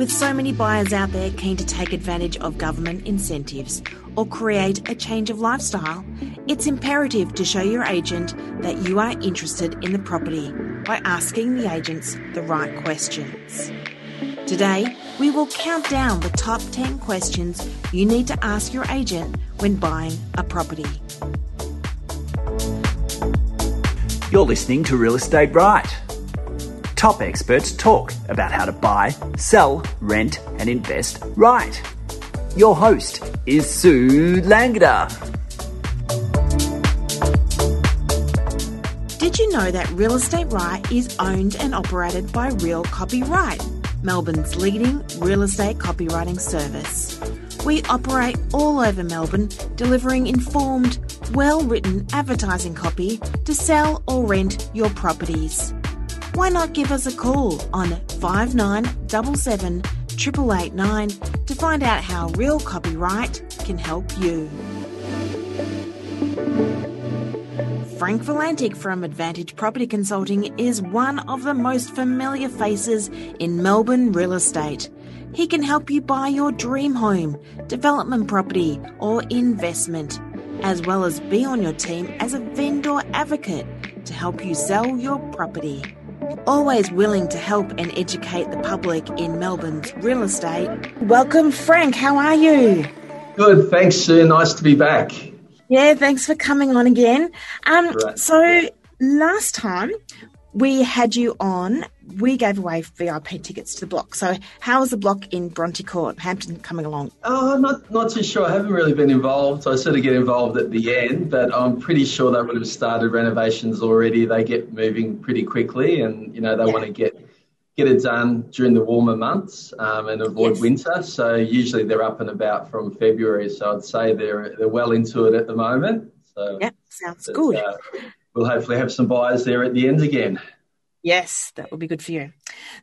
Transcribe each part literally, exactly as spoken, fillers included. With so many buyers out there keen to take advantage of government incentives or create a change of lifestyle, it's imperative to show your agent that you are interested in the property by asking the agents the right questions. Today, we will count down the top ten questions you need to ask your agent when buying a property. You're listening to Real Estate Right. Top experts talk about how to buy, sell, rent and invest right. Your host is Sue Langdar. Did you know that Real Estate Right is owned and operated by Real Copyright, Melbourne's leading real estate copywriting service? We operate all over Melbourne, delivering informed, well-written advertising copy to sell or rent your properties. Why not give us a call on five nine seven seven, eight eight eight nine to find out how Real Copyright can help you. Frank Valentic from Advantage Property Consulting is one of the most familiar faces in Melbourne real estate. He can help you buy your dream home, development property or investment, as well as be on your team as a vendor advocate to help you sell your property. Always willing to help and educate the public in Melbourne's real estate. Welcome, Frank. How are you? Good, thanks, Sue. Nice to be back. Yeah, thanks for coming on again. Um, right. So last time we had you on, we gave away V I P tickets to the Block. So how is the Block in Bronte Court, Hampton, coming along? Oh, not not too sure. I haven't really been involved. I sort of get involved at the end, but I'm pretty sure they would have started renovations already. They get moving pretty quickly and, you know, they yeah. want to get get it done during the warmer months um, and avoid yes. winter. So usually they're up and about from February. So I'd say they're they're well into it at the moment. So yeah, sounds good. Uh, we'll hopefully have some buyers there at the end again. Yes, that would be good for you.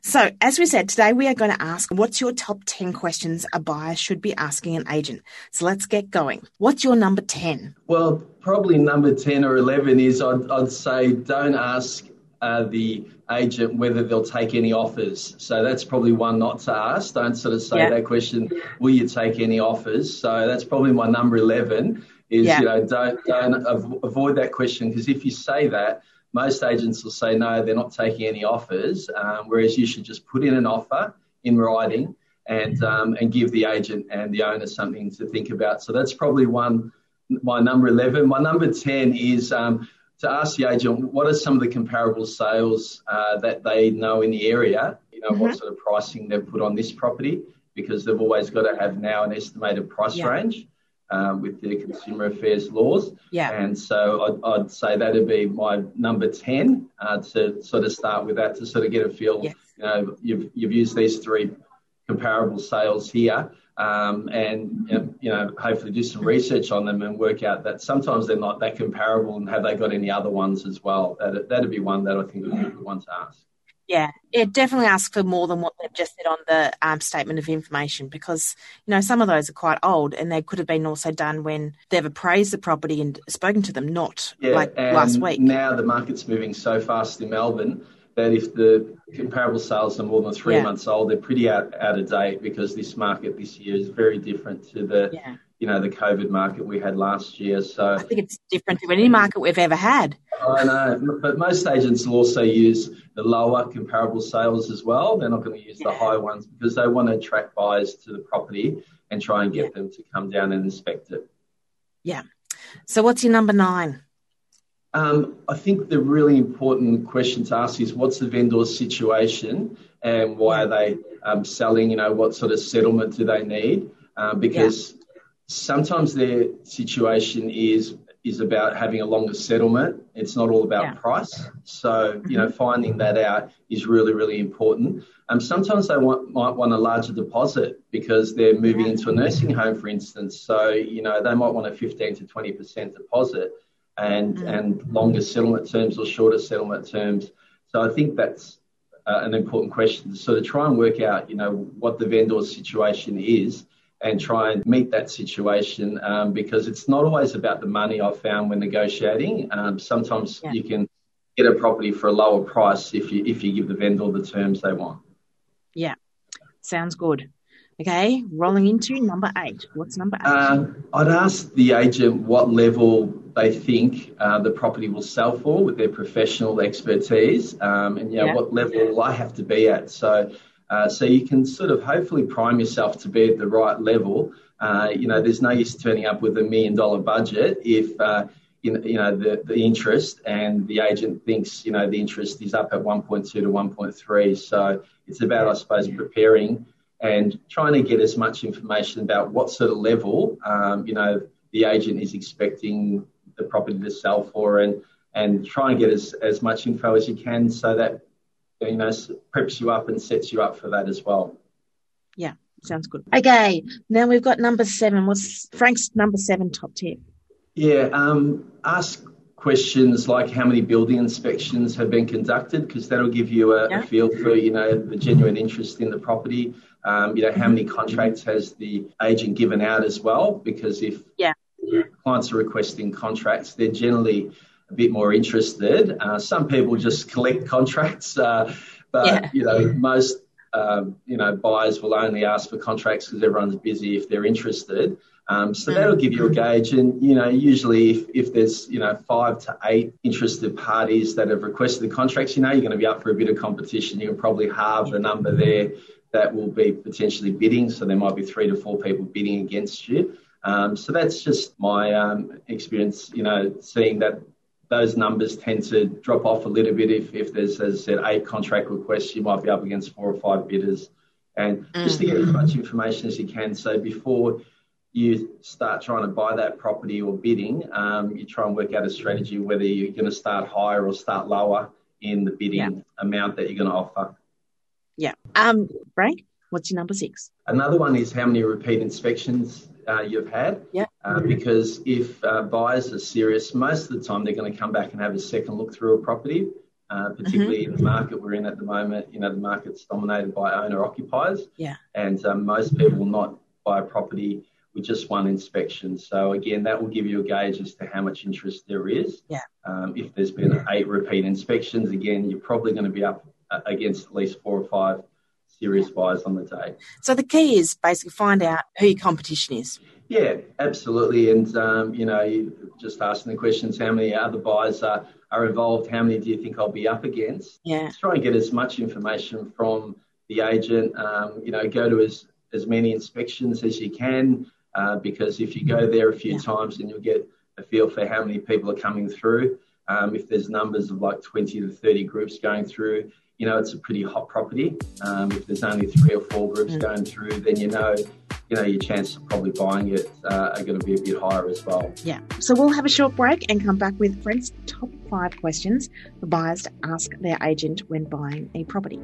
So as we said, today we are going to ask, what's your top ten questions a buyer should be asking an agent? So let's get going. What's your number ten? Well, probably number ten or eleven is I'd, I'd say don't ask uh, the agent whether they'll take any offers. So that's probably one not to ask. Don't sort of say yeah. that question, will you take any offers? So that's probably my number eleven is, yeah. you know, don't, don't av- avoid that question, because if you say that, most agents will say, no, they're not taking any offers, um, whereas you should just put in an offer in writing and um, and give the agent and the owner something to think about. So that's probably one. My number eleven. My number ten is um, to ask the agent, what are some of the comparable sales uh, that they know in the area? You know, mm-hmm. what sort of pricing they've put on this property, because they've always got to have now an estimated price yeah. range. Um, with the consumer affairs laws. Yeah. And so I'd, I'd say that'd be my number ten uh, to sort of start with that, to sort of get a feel, yes. you know, you've, you've used these three comparable sales here um, and, you know, you know, hopefully do some research on them and work out that sometimes they're not that comparable, and have they got any other ones as well? That'd, that'd be one that I think would be a good one to ask. Yeah, it definitely asks for more than what they've just said on the um, statement of information, because, you know, some of those are quite old and they could have been also done when they've appraised the property and spoken to them, not yeah, like last week. Now the market's moving so fast in Melbourne that if the comparable sales are more than three yeah. months old, they're pretty out, out of date, because this market this year is very different to the, yeah. you know, the COVID market we had last year. So I think it's different to any market we've ever had. I know, but most agents will also use the lower comparable sales as well. They're not going to use yeah. the high ones, because they want to attract buyers to the property and try and get yeah. them to come down and inspect it. Yeah. So what's your number nine? Um, I think the really important question to ask is, what's the vendor's situation and why are they um, selling? You know, what sort of settlement do they need? Uh, because yeah. sometimes their situation is is about having a longer settlement. It's not all about yeah. price. So, you know, finding that out is really, really important. Um, sometimes they want, might want a larger deposit because they're moving yeah. into a nursing home, for instance. So, you know, they might want a fifteen to twenty percent deposit. And, mm-hmm. and longer settlement terms or shorter settlement terms. So I think that's uh, an important question to sort of try and work out, you know, what the vendor's situation is and try and meet that situation, um, because it's not always about the money, I've found, when negotiating. Um, sometimes yeah. you can get a property for a lower price if you if you give the vendor the terms they want. Yeah. sounds good. Okay, rolling into number eight. What's number eight? Uh, I'd ask the agent what level they think uh, the property will sell for with their professional expertise, um, and you know, yeah. what level will I have to be at. So, uh, so you can sort of hopefully prime yourself to be at the right level. Uh, you know, there's no use turning up with a million dollar budget if uh, you know, you know the, the interest and the agent thinks you know the interest is up at one point two to one point three. So it's about, I suppose, yeah. preparing and trying to get as much information about what sort of level, um, you know, the agent is expecting the property to sell for, and and try and get as, as much info as you can so that, you know, preps you up and sets you up for that as well. Yeah, sounds good. Okay, now we've got number seven. What's Frank's number seven top tip? Yeah, um, ask questions like how many building inspections have been conducted, because that'll give you a, yeah. a feel for, you know, the genuine interest in the property. Um, you know, how many contracts has the agent given out as well? Because if yeah. clients are requesting contracts, they're generally a bit more interested. Uh, some people just collect contracts, uh, but, yeah. you know, most, um, you know, buyers will only ask for contracts because everyone's busy if they're interested. Um, so that'll give you a gauge, and, you know, usually if, if there's, you know, five to eight interested parties that have requested the contracts, you know, you're going to be up for a bit of competition. You can probably halve the number there that will be potentially bidding, so there might be three to four people bidding against you. Um, so that's just my um, experience, you know, seeing that those numbers tend to drop off a little bit. If, if there's, as I said, eight contract requests, you might be up against four or five bidders. And mm-hmm. just to get as much information as you can, so before you start trying to buy that property or bidding, um, you try and work out a strategy whether you're going to start higher or start lower in the bidding yeah. amount that you're going to offer. Yeah. Um, Frank, what's your number six? Another one is how many repeat inspections uh, you've had. Yeah. Uh, because if uh, buyers are serious, most of the time they're going to come back and have a second look through a property, uh, particularly mm-hmm. in the market we're in at the moment. You know, the market's dominated by owner-occupiers. Yeah. And um, most people will not buy a property with just one inspection. So, again, that will give you a gauge as to how much interest there is. Yeah. Um, if there's been yeah. eight repeat inspections, again, you're probably going to be up against at least four or five serious buyers on the day. So the key is basically find out who your competition is. Yeah, absolutely. And, um, you know, just asking the questions, how many other buyers are, are involved? How many do you think I'll be up against? Yeah. Just try and get as much information from the agent. Um, you know, go to as, as many inspections as you can, uh, because if you go there a few yeah. times, then you'll get a feel for how many people are coming through. Um, if there's numbers of like twenty to thirty groups going through, you know, it's a pretty hot property. Um, if there's only three or four groups mm. going through, then you know, you know, your chances of probably buying it uh, are going to be a bit higher as well. Yeah. So we'll have a short break and come back with Frank's top five questions for buyers to ask their agent when buying a property.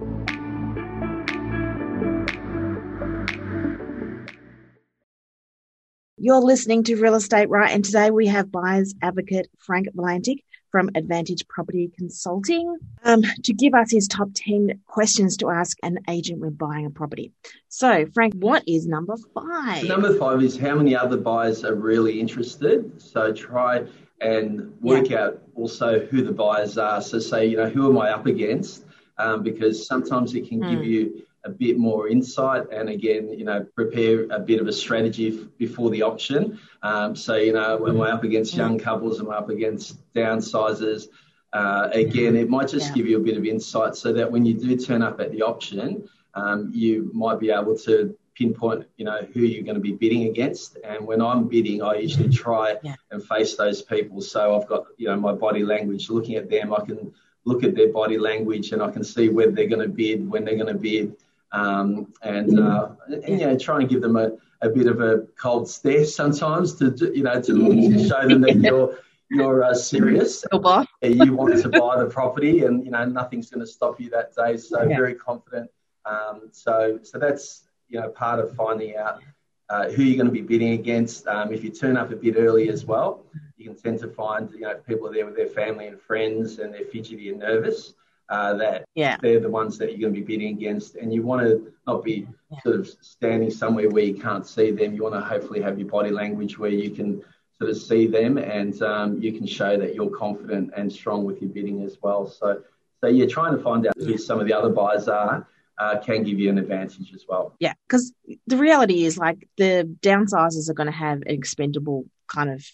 You're listening to Real Estate Right, and today we have buyers advocate Frank Valentic from Advantage Property Consulting um, to give us his top ten questions to ask an agent when buying a property. So, Frank, what is number five? So number five is how many other buyers are really interested. So try and work yeah. out also who the buyers are. So say, you know, who am I up against? Um, because sometimes it can mm. give you a bit more insight, and again, you know, prepare a bit of a strategy f- before the auction. Um, so, you know, mm-hmm. am I up against young couples? Am I up against downsizers? Uh, again, it might just yeah. give you a bit of insight so that when you do turn up at the auction, um, you might be able to pinpoint, you know, who you're going to be bidding against. And when I'm bidding, I usually try yeah. and face those people. So I've got, you know, my body language, looking at them, I can look at their body language and I can see whether they're going to bid, when they're going to bid. Um, and, uh, and yeah. you know, try and give them a, a bit of a cold stare sometimes to, you know, to, to show them that you're you're uh, serious. Yeah, you want to buy the property, and you know nothing's going to stop you that day. So yeah. very confident. Um, so so that's you know part of finding out uh, who you're going to be bidding against. Um, if you turn up a bit early as well, you can tend to find you know people are there with their family and friends, and they're fidgety and nervous. Uh, that yeah. they're the ones that you're going to be bidding against, and you want to not be yeah. sort of standing somewhere where you can't see them. You want to hopefully have your body language where you can sort of see them, and um, you can show that you're confident and strong with your bidding as well. So, so you're trying to find out who some of the other buyers are Uh, can give you an advantage as well. Yeah, because the reality is, like, the downsizers are going to have an expendable kind of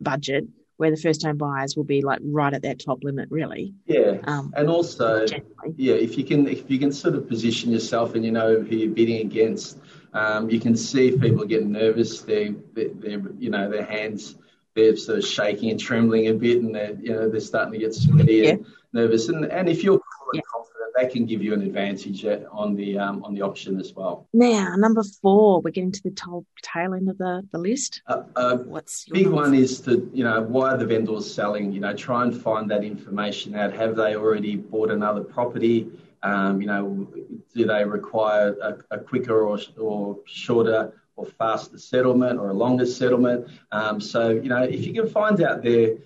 budget where the first-time buyers will be like right at their top limit, really. Yeah, um, and also, generally. yeah, if you can, if you can sort of position yourself and you know who you're bidding against, um, you can see if people get nervous. They, they, you know, their hands, they're sort of shaking and trembling a bit, and they're, you know, they're starting to get sweaty yeah. and nervous. And and if you're yeah. they can give you an advantage on the um, on the option as well. Now, number four, we're getting to the top, tail end of the, the list. Uh, uh, What's your big one saying? Is to, you know, why are the vendors selling? You know, try and find that information out. Have they already bought another property? Um, you know, do they require a, a quicker or or shorter or faster settlement or a longer settlement? Um, so, you know, if you can find out their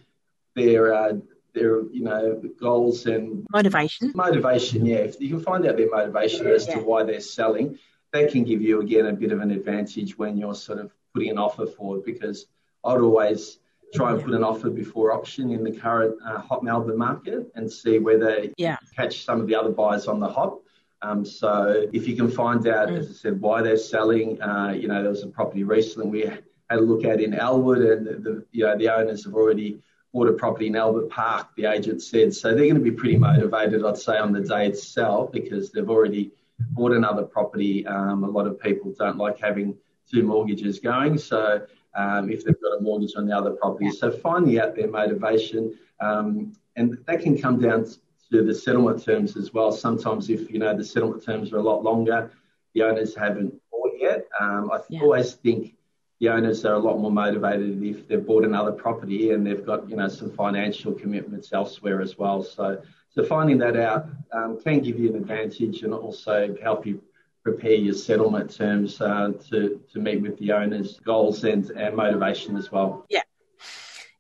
their uh, their, you know, goals and motivation. Motivation, yeah. If you can find out their motivation yeah, as yeah. to why they're selling, that can give you, again, a bit of an advantage when you're sort of putting an offer forward, because I'd always try and yeah. put an offer before auction in the current uh, hot Melbourne market and see whether you yeah. catch some of the other buyers on the hop. Um, so if you can find out, mm. as I said, why they're selling, uh, you know, there was a property recently we had a look at in Elwood, and the, the you know, the owners have already bought a property in Albert Park, the agent said. So they're going to be pretty motivated, I'd say, on the day to sell, because they've already bought another property. Um, a lot of people don't like having two mortgages going, so um, if they've got a mortgage on the other property. Yeah. So finding out their motivation, um, and that can come down to the settlement terms as well. Sometimes if, you know, the settlement terms are a lot longer, the owners haven't bought yet. Um, I yeah. always think the owners are a lot more motivated if they've bought another property and they've got, you know, some financial commitments elsewhere as well. So, so finding that out um, can give you an advantage and also help you prepare your settlement terms uh, to, to meet with the owners' goals and, and motivation as well. Yeah.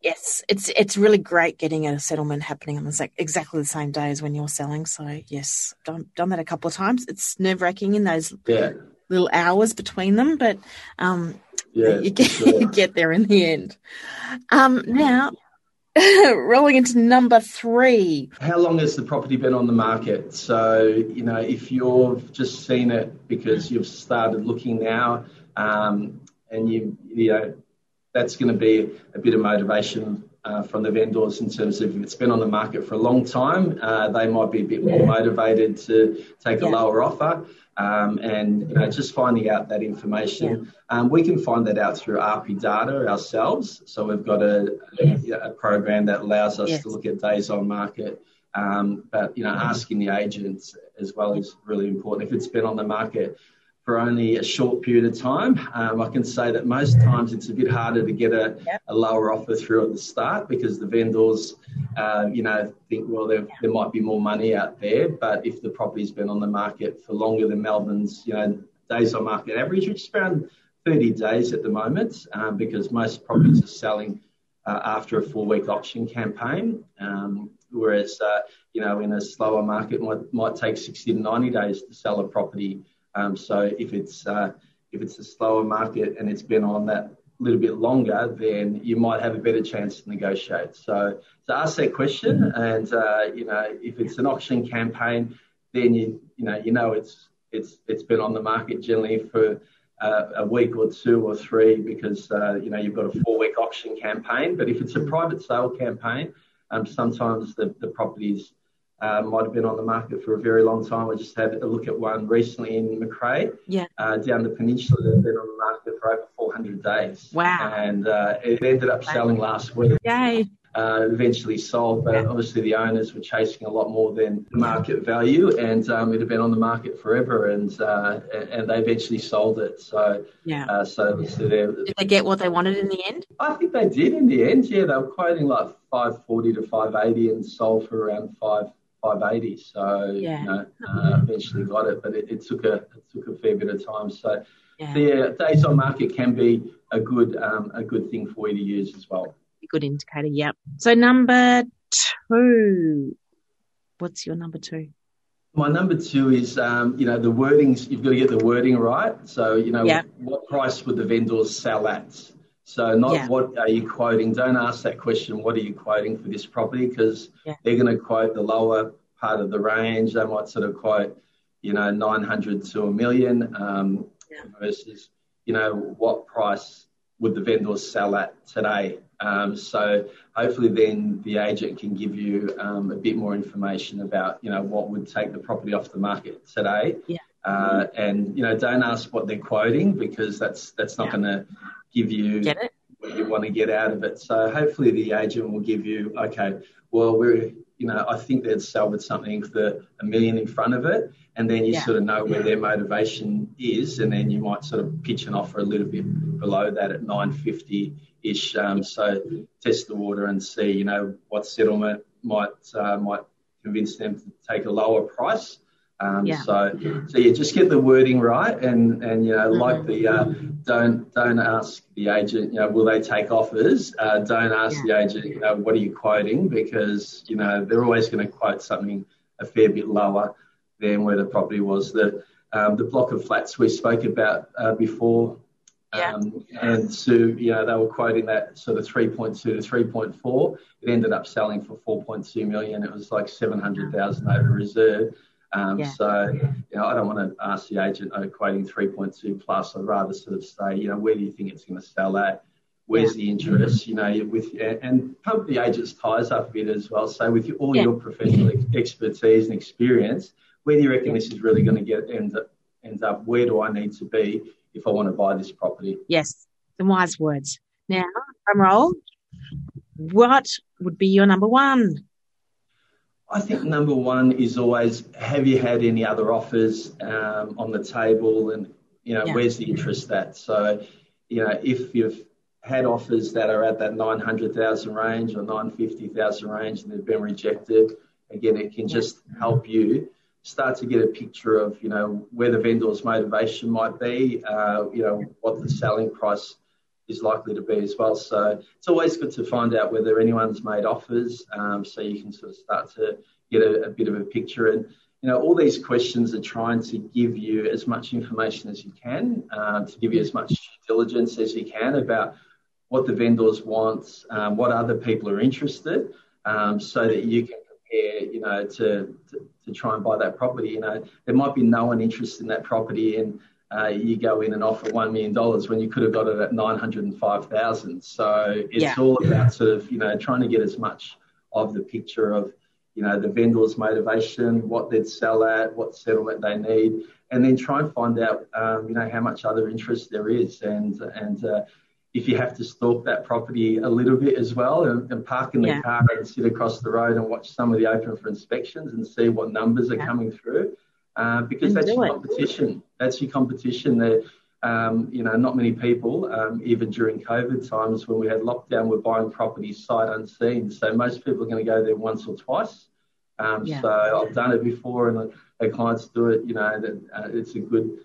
Yes, it's it's really great getting a settlement happening on the sec- exactly the same day as when you're selling. So, yes, I've done, done that a couple of times. It's nerve-wracking in those yeah. little hours between them, but um, yeah, you get, sure. you get there in the end. Um, now, rolling into number three. How long has the property been on the market? So, you know, if you've just seen it because you've started looking now, um, and you, you know, that's going to be a bit of motivation uh, from the vendors in terms of if it's been on the market for a long time, uh, they might be a bit more yeah. motivated to take yeah. a lower offer. Um, and, you know, just finding out that information. Yeah. Um, we can find that out through R P data ourselves. So we've got a, yes. a, a program that allows us yes. to look at days on market. Um, but, you know, asking the agents as well yes. is really important. If it's been on the market for only a short period of time, um, I can say that most times it's a bit harder to get a, yep. a lower offer through at the start, because the vendors, uh, you know, think, well, there, yep. there might be more money out there. But if the property's been on the market for longer than Melbourne's, you know, days on market average, which is around thirty days at the moment, um, because most properties are selling uh, after a four-week auction campaign, um, whereas, uh, you know, in a slower market might, might take sixty to ninety days to sell a property. Um, so if it's uh, if it's a slower market and it's been on that little bit longer, then you might have a better chance to negotiate. So to ask that question, and uh, you know, if it's an auction campaign, then you you know you know it's it's it's been on the market generally for uh, a week or two or three, because uh, you know, you've got a four-week auction campaign. But if it's a private sale campaign, um, sometimes the the properties Uh, might have been on the market for a very long time. I just had a look at one recently in McRae, yeah. uh, down the peninsula. They've been on the market for over four hundred days. Wow. And uh, it ended up wow. selling last week. Yay. Uh, eventually sold, but yeah. obviously the owners were chasing a lot more than the market value, and um, it had been on the market forever, and uh, and they eventually sold it. So yeah. Uh, so, yeah. so did they get what they wanted in the end? I think they did in the end, yeah. They were quoting like five forty to five eighty and sold for around five eighty, so yeah. you know, uh, eventually got it, but it, it took a it took a fair bit of time. So yeah. the uh, days on market can be a good um, a good thing for you to use as well. A good indicator, yep. So number two, what's your number two? My number two is um, you know, the wordings. You've got to get the wording right. So, you know, yep. what price would the vendors sell at? So not yeah. what are you quoting. Don't ask that question, what are you quoting for this property, because yeah. they're going to quote the lower part of the range. They might sort of quote, you know, nine hundred to a million um, yeah. versus, you know, what price would the vendors sell at today? Um, so hopefully then the agent can give you um, a bit more information about, you know, what would take the property off the market today. Yeah. Uh, and, you know, don't ask what they're quoting because that's that's not yeah. going to give you what you want to get out of it. So hopefully the agent will give you, okay, well, we're, you know, I think they'd sell with something for a million in front of it. And then you yeah. sort of know where yeah. their motivation is. And then you might sort of pitch an offer a little bit below that at nine fifty-ish. Um, so test the water and see, you know, what settlement might uh, might convince them to take a lower price. Um, yeah. So, yeah. so yeah, just get the wording right, and, and you know, mm-hmm. like the uh, don't don't ask the agent, you know, will they take offers? Uh, don't ask yeah. the agent, you know, what are you quoting? Because you know they're always going to quote something a fair bit lower than where the property was. The um, the block of flats we spoke about uh, before, yeah. um, and Sue, so, you know, they were quoting that sort of three point two to three point four. It ended up selling for four point two million. It was like seven hundred thousand over reserve. Um, yeah. So, you know, I don't want to ask the agent equating three point two plus. I'd rather sort of say, you know, where do you think it's going to sell at? Where's yeah. the interest? You know, with and pump the agent's tyres up a bit as well. So with all yeah. your professional ex- expertise and experience, where do you reckon this is really going to get end up, end up? Where do I need to be if I want to buy this property? Yes, the wise words. Now, drum roll. What would be your number one? I think number one is always, have you had any other offers um, on the table, and, you know, yeah. where's the interest at? So, you know, if you've had offers that are at that nine hundred thousand range or nine hundred fifty thousand range and they've been rejected, again, it can yeah. just help you start to get a picture of, you know, where the vendor's motivation might be, uh, you know, what the selling price is likely to be as well. So it's always good to find out whether anyone's made offers um, so you can sort of start to get a, a bit of a picture. And, you know, all these questions are trying to give you as much information as you can, uh, to give you as much diligence as you can about what the vendors want, um, what other people are interested, um, so that you can compare, you know, to, to, to try and buy that property. You know, there might be no one interested in that property, and Uh, you go in and offer one million dollars when you could have got it at nine hundred five thousand dollars. So it's yeah. all about sort of, you know, trying to get as much of the picture of, you know, the vendor's motivation, what they'd sell at, what settlement they need, and then try and find out, um, you know, how much other interest there is. And and uh, if you have to stalk that property a little bit as well, and, and park in the yeah. car and sit across the road and watch some of the open for inspections and see what numbers are yeah. coming through. Uh, because that's your competition. That's your competition. That um, you know, not many people, um, even during COVID times when we had lockdown, were buying properties sight unseen. So most people are going to go there once or twice. Um, yeah. So I've done it before, and our clients do it. You know, that uh, it's a good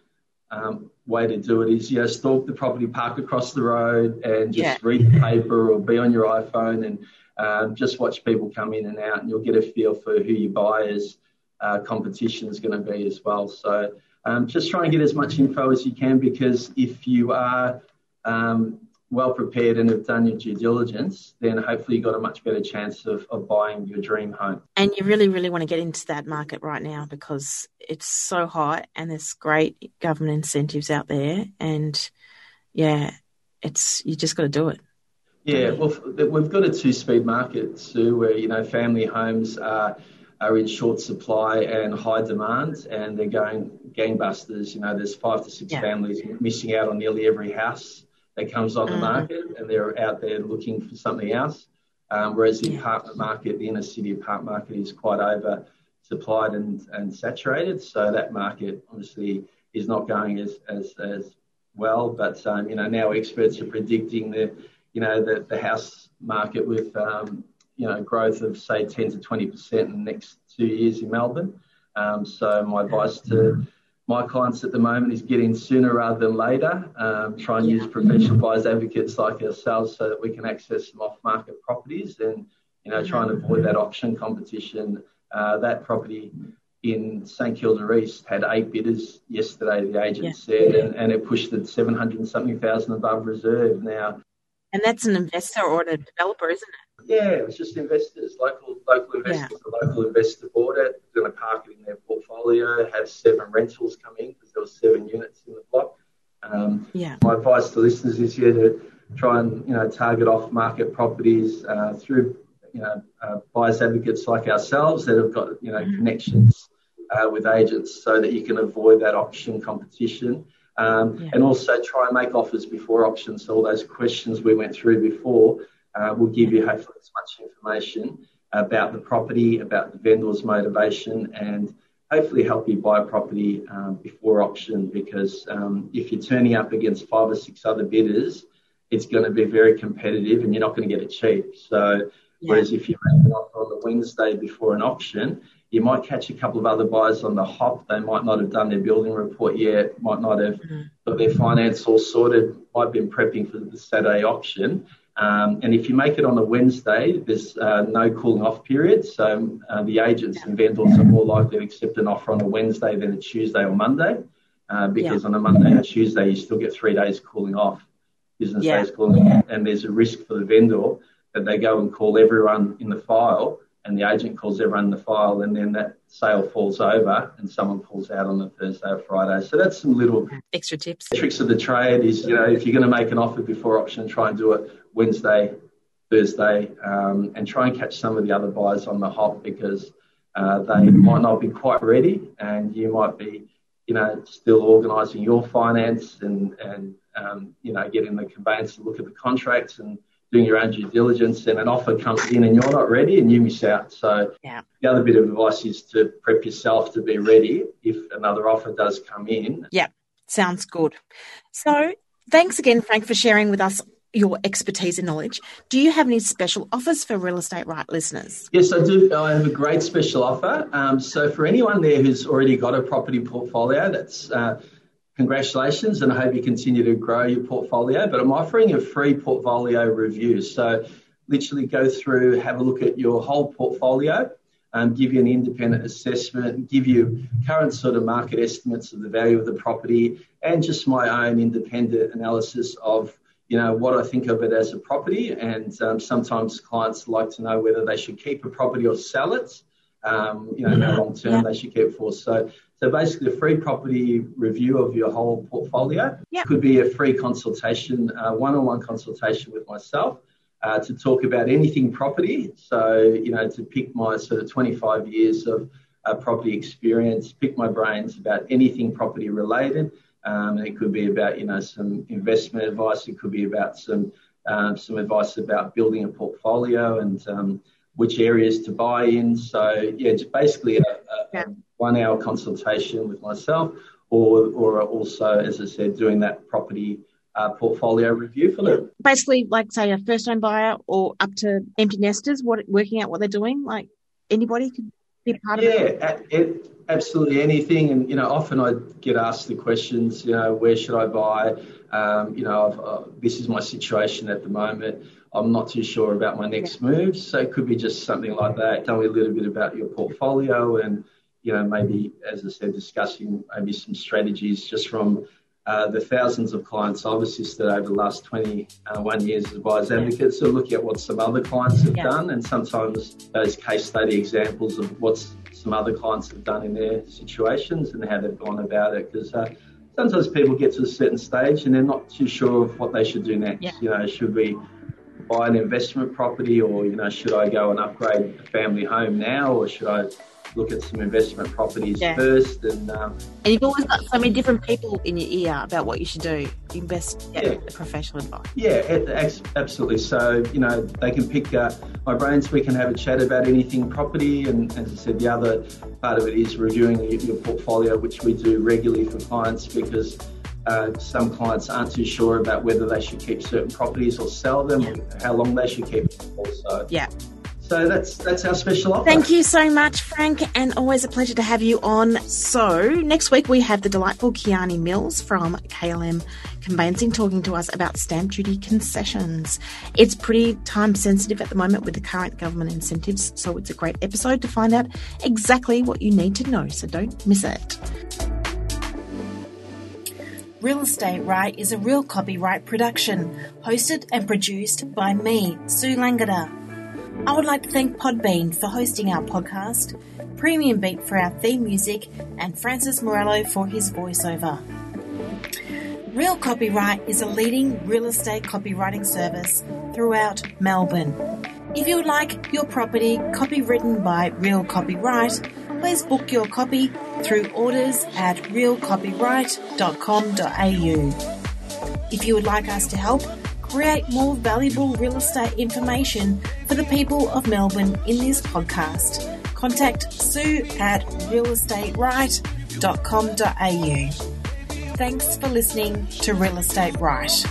um, way to do it. Is, you know, stalk the property, park across the road, and just yeah. read the paper or be on your iPhone and um, just watch people come in and out, and you'll get a feel for who your buyer is. Uh, competition is going to be as well. So um, just try and get as much info as you can, because if you are um, well prepared and have done your due diligence, then hopefully you've got a much better chance of, of buying your dream home. And you really, really want to get into that market right now because it's so hot and there's great government incentives out there, and yeah, it's you just got to do it. Yeah, well, we've got a two-speed market, Sue, where, you know, family homes are are in short supply and high demand, and they're going gangbusters. You know, there's five to six yeah. families missing out on nearly every house that comes on the uh, market, and they're out there looking for something else. Um, whereas the yeah. apartment market, the inner city apartment market, is quite oversupplied and, and saturated. So that market obviously is not going as as, as well. But, um, you know, now experts are predicting the, you know, the, the house market with, um, you know, growth of, say, ten to twenty percent in the next two years in Melbourne. Um, so my advice to my clients at the moment is get in sooner rather than later. Um, try and yeah. use professional buyers advocates like ourselves so that we can access some off-market properties and, you know, try and avoid that auction competition. Uh, that property in St Kilda East had eight bidders yesterday, the agent yeah. said, and, and it pushed the seven hundred and something thousand above reserve now. And that's an investor or a developer, isn't it? Yeah, it's just investors, local local investors. Yeah. The local investor bought it, going to park it in their portfolio, have seven rentals come in because there were seven units in the block. Um, yeah. My advice to listeners is yeah, to try and you know target off-market properties uh, through you know uh, buyers advocates like ourselves that have got you know mm-hmm. connections uh, with agents, so that you can avoid that auction competition. Um, yeah. And also try and make offers before auctions. So all those questions we went through before uh, will give you hopefully as much information about the property, about the vendor's motivation, and hopefully help you buy a property um, before auction, because um, if you're turning up against five or six other bidders, it's going to be very competitive and you're not going to get it cheap. So yeah. whereas if you make an offer on the Wednesday before an auction, you might catch a couple of other buyers on the hop. They might not have done their building report yet, might not have mm-hmm. got their finance all sorted, might have been prepping for the Saturday auction. Um, and if you make it on a Wednesday, there's uh, no cooling off period. So uh, the agents yeah. and vendors are more likely to accept an offer on a Wednesday than a Tuesday or Monday, uh, because yeah. on a Monday or Tuesday, you still get three days cooling off, business yeah. days cooling off. And there's a risk for the vendor that they go and call everyone in the file, and the agent calls everyone the file, and then that sale falls over and someone pulls out on a Thursday or Friday. So that's some little extra tips. Tricks of the trade is, you know, if you're going to make an offer before auction, try and do it Wednesday, Thursday, um, and try and catch some of the other buyers on the hop, because uh, they might not be quite ready and you might be, you know, still organising your finance and, and um, you know, getting the conveyance to look at the contracts and doing your own due diligence, and an offer comes in and you're not ready and you miss out. So yeah. the other bit of advice is to prep yourself to be ready if another offer does come in. Yeah, sounds good. So thanks again, Frank, for sharing with us your expertise and knowledge. Do you have any special offers for Real Estate Right listeners? Yes, I do. I have a great special offer. Um, so for anyone there who's already got a property portfolio, that's uh, congratulations, and I hope you continue to grow your portfolio. But I'm offering a free portfolio review. So literally go through, have a look at your whole portfolio, um, give you an independent assessment, give you current sort of market estimates of the value of the property, and just my own independent analysis of, you know, what I think of it as a property. And um, sometimes clients like to know whether they should keep a property or sell it, um, you know, how long term yeah. they should keep it for. So So basically a free property review of your whole portfolio. Yep. Could be a free consultation, uh, one-on-one consultation with myself uh, to talk about anything property. So, you know, to pick my sort of twenty-five years of uh, property experience, pick my brains about anything property related. Um, and it could be about, you know, some investment advice. It could be about some, um, some advice about building a portfolio and um, which areas to buy in. So, yeah, just basically a, a yeah. one-hour consultation with myself, or, or also, as I said, doing that property uh, portfolio review for them. Basically, like, say, a first-time buyer or up to empty nesters, what working out what they're doing? Like, anybody could be part yeah, of it? Yeah, absolutely anything. And, you know, often I get asked the questions, you know, where should I buy? Um, you know, I've, uh, this is my situation at the moment. I'm not too sure about my next yeah. move. So it could be just something like that. Tell me a little bit about your portfolio and, you know, maybe, as I said, discussing maybe some strategies just from uh, the thousands of clients I've assisted over the last twenty-one years as buyer's advocates. So looking at what some other clients have yeah. done, and sometimes those case study examples of what some other clients have done in their situations and how they've gone about it. Because uh, sometimes people get to a certain stage and they're not too sure of what they should do next. Yeah. You know, should we buy an investment property, or, you know, should I go and upgrade a family home now, or should I look at some investment properties yeah. first? And um, and you've always got so many different people in your ear about what you should do. Invest yeah, yeah. professional advice. Yeah, it, absolutely. So, you know, they can pick uh, my brains. We can have a chat about anything property. And as I said, the other part of it is reviewing your portfolio, which we do regularly for clients, because uh, some clients aren't too sure about whether they should keep certain properties or sell them, yeah. and how long they should keep them for. So, yeah. So that's that's our special offer. Thank you so much, Frank, and always a pleasure to have you on. So next week we have the delightful Kiani Mills from K L M Conveyancing talking to us about stamp duty concessions. It's pretty time sensitive at the moment with the current government incentives, so it's a great episode to find out exactly what you need to know, so don't miss it. Real Estate Right is a Real Copyright production, hosted and produced by me, Sue Langdar. I would like to thank Podbean for hosting our podcast, Premium Beat for our theme music, and Francis Morello for his voiceover. Real Copyright is a leading real estate copywriting service throughout Melbourne. If you would like your property copywritten by Real Copyright, please book your copy through orders at real copyright dot com dot a u. If you would like us to help create more valuable real estate information for the people of Melbourne in this podcast, contact Sue at real estate right dot com dot a u. Thanks for listening to Real Estate Right.